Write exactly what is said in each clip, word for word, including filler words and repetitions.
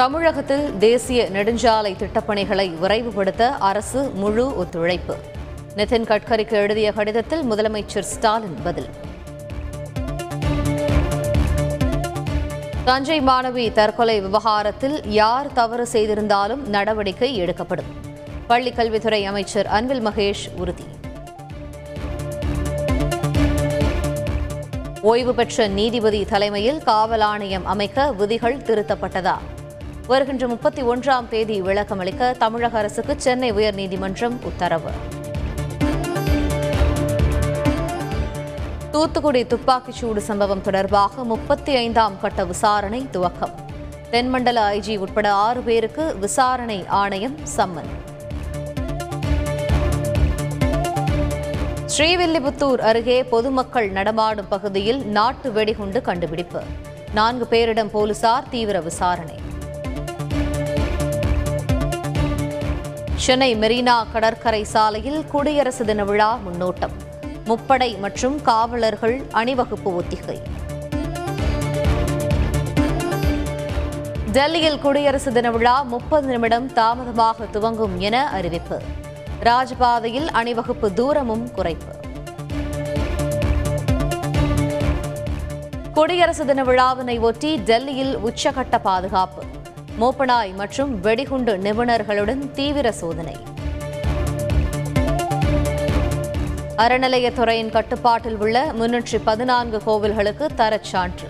தமிழகத்தில் தேசிய நெடுஞ்சாலை திட்டப்பணிகளை விரைவுபடுத்த அரசு முழு ஒத்துழைப்பு. நிதின் கட்கரிக்கு எழுதிய கடிதத்தில் முதலமைச்சர் ஸ்டாலின் பதில். தஞ்சை மாணவி தற்கொலை விவகாரத்தில் யார் தவறு செய்திருந்தாலும் நடவடிக்கை எடுக்கப்படும். பள்ளிக்கல்வித்துறை அமைச்சர் அன்பில் மகேஷ் உறுதி. ஓய்வு பெற்ற நீதிபதி தலைமையில் காவல் ஆணையம் அமைக்க விதிகள் திருத்தப்பட்டதா? வருகின்ற முப்பத்தி ஒன்றாம் தேதி விளக்கமளிக்க தமிழக அரசுக்கு சென்னை உயர்நீதிமன்றம் உத்தரவு. தூத்துக்குடி துப்பாக்கிச்சூடு சம்பவம் தொடர்பாக முப்பத்தி ஐந்தாம் கட்ட விசாரணை துவக்கம். தென்மண்டல ஐஜி உட்பட ஆறு பேருக்கு விசாரணை ஆணையம் சம்மன். ஸ்ரீவில்லிபுத்தூர் அருகே பொதுமக்கள் நடமாடும் பகுதியில் நாட்டு வெடிகுண்டு கண்டுபிடிப்பு. நான்கு பேரிடம் போலீசார் தீவிர விசாரணை. சென்னை மெரினா கடற்கரை சாலையில் குடியரசு தின விழா முன்னோட்டம். முப்படை மற்றும் காவலர்கள் அணிவகுப்பு ஒத்திகை. டெல்லியில் குடியரசு தின விழா முப்பது நிமிடம் தாமதமாக துவங்கும் என அறிவிப்பு. ராஜபாதையில் அணிவகுப்பு தூரமும் குறைப்பு. குடியரசு தின விழாவினை ஒட்டி டெல்லியில் உச்சகட்ட பாதுகாப்பு. மோப்பனாய் மற்றும் வெடிகுண்டு நிபுணர்களுடன் தீவிர சோதனை. அறநிலையத்துறையின் கட்டுப்பாட்டில் உள்ள முன்னூற்றி பதினான்கு கோவில்களுக்கு தரச்சான்று.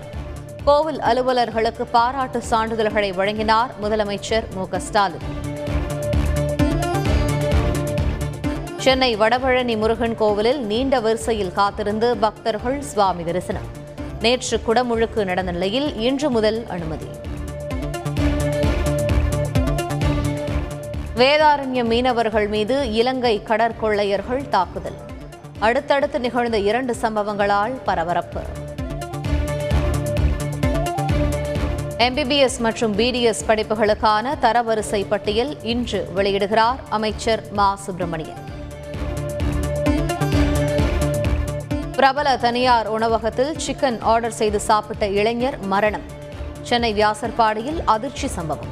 கோவில் அலுவலர்களுக்கு பாராட்டு சான்றிதழ்களை வழங்கினார் முதலமைச்சர் மு க ஸ்டாலின். சென்னை வடபழனி முருகன் கோவிலில் நீண்ட வரிசையில் காத்திருந்து பக்தர்கள் சுவாமி தரிசனம். நேற்று குடமுழுக்கு நடந்த நிலையில் இன்று முதல் அனுமதி. வேதாரண்ய மீனவர்கள் மீது இலங்கை கடற்கொள்ளையர்கள் தாக்குதல். அடுத்தடுத்து நிகழ்ந்த இரண்டு சம்பவங்களால் பரபரப்பு. எம்பிபிஎஸ் மற்றும் பிடிஎஸ் படிப்புகளுக்கான தரவரிசை பட்டியல் இன்று வெளியிடுகிறார் அமைச்சர் மா சுப்பிரமணியன். பிரபல தனியார் உணவகத்தில் சிக்கன் ஆர்டர் செய்து சாப்பிட்ட இளைஞர் மரணம். சென்னை வியாசர்பாடியில் அதிர்ச்சி சம்பவம்.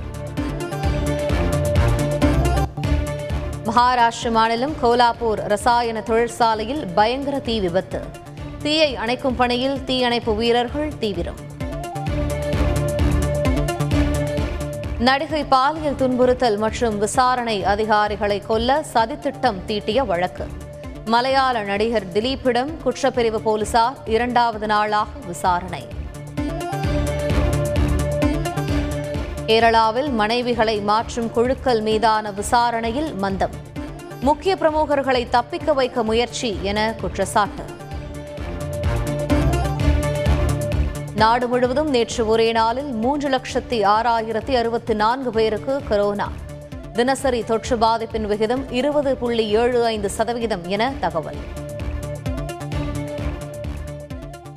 மகாராஷ்டிர மாநிலம் கோலாப்பூர் ரசாயன தொழிற்சாலையில் பயங்கர தீ விபத்து. தீயை அணைக்கும் பணியில் தீயணைப்பு வீரர்கள் தீவிரம். நடிகை பாலியல் துன்புறுத்தல் மற்றும் விசாரணை அதிகாரிகளை கொல்ல சதித்திட்டம் தீட்டிய வழக்கு. மலையாள நடிகர் திலீப்பிடம் குற்றப்பிரிவு போலீசார் இரண்டாவது நாளாக விசாரணை. கேரளாவில் மனைவிகளை மாற்றும் குழுக்கள் மீதான விசாரணையில் மந்தம். முக்கிய பிரமுகர்களை தப்பிக்க வைக்க முயற்சி என குற்றச்சாட்டு. நாடு முழுவதும் நேற்று ஒரே நாளில் மூன்று லட்சத்தி ஆறாயிரத்தி அறுபத்தி நான்கு பேருக்கு கொரோனா. தினசரி தொற்று பாதிப்பின் விகிதம் இருபது புள்ளி ஏழு ஐந்து சதவீதம் என தகவல்.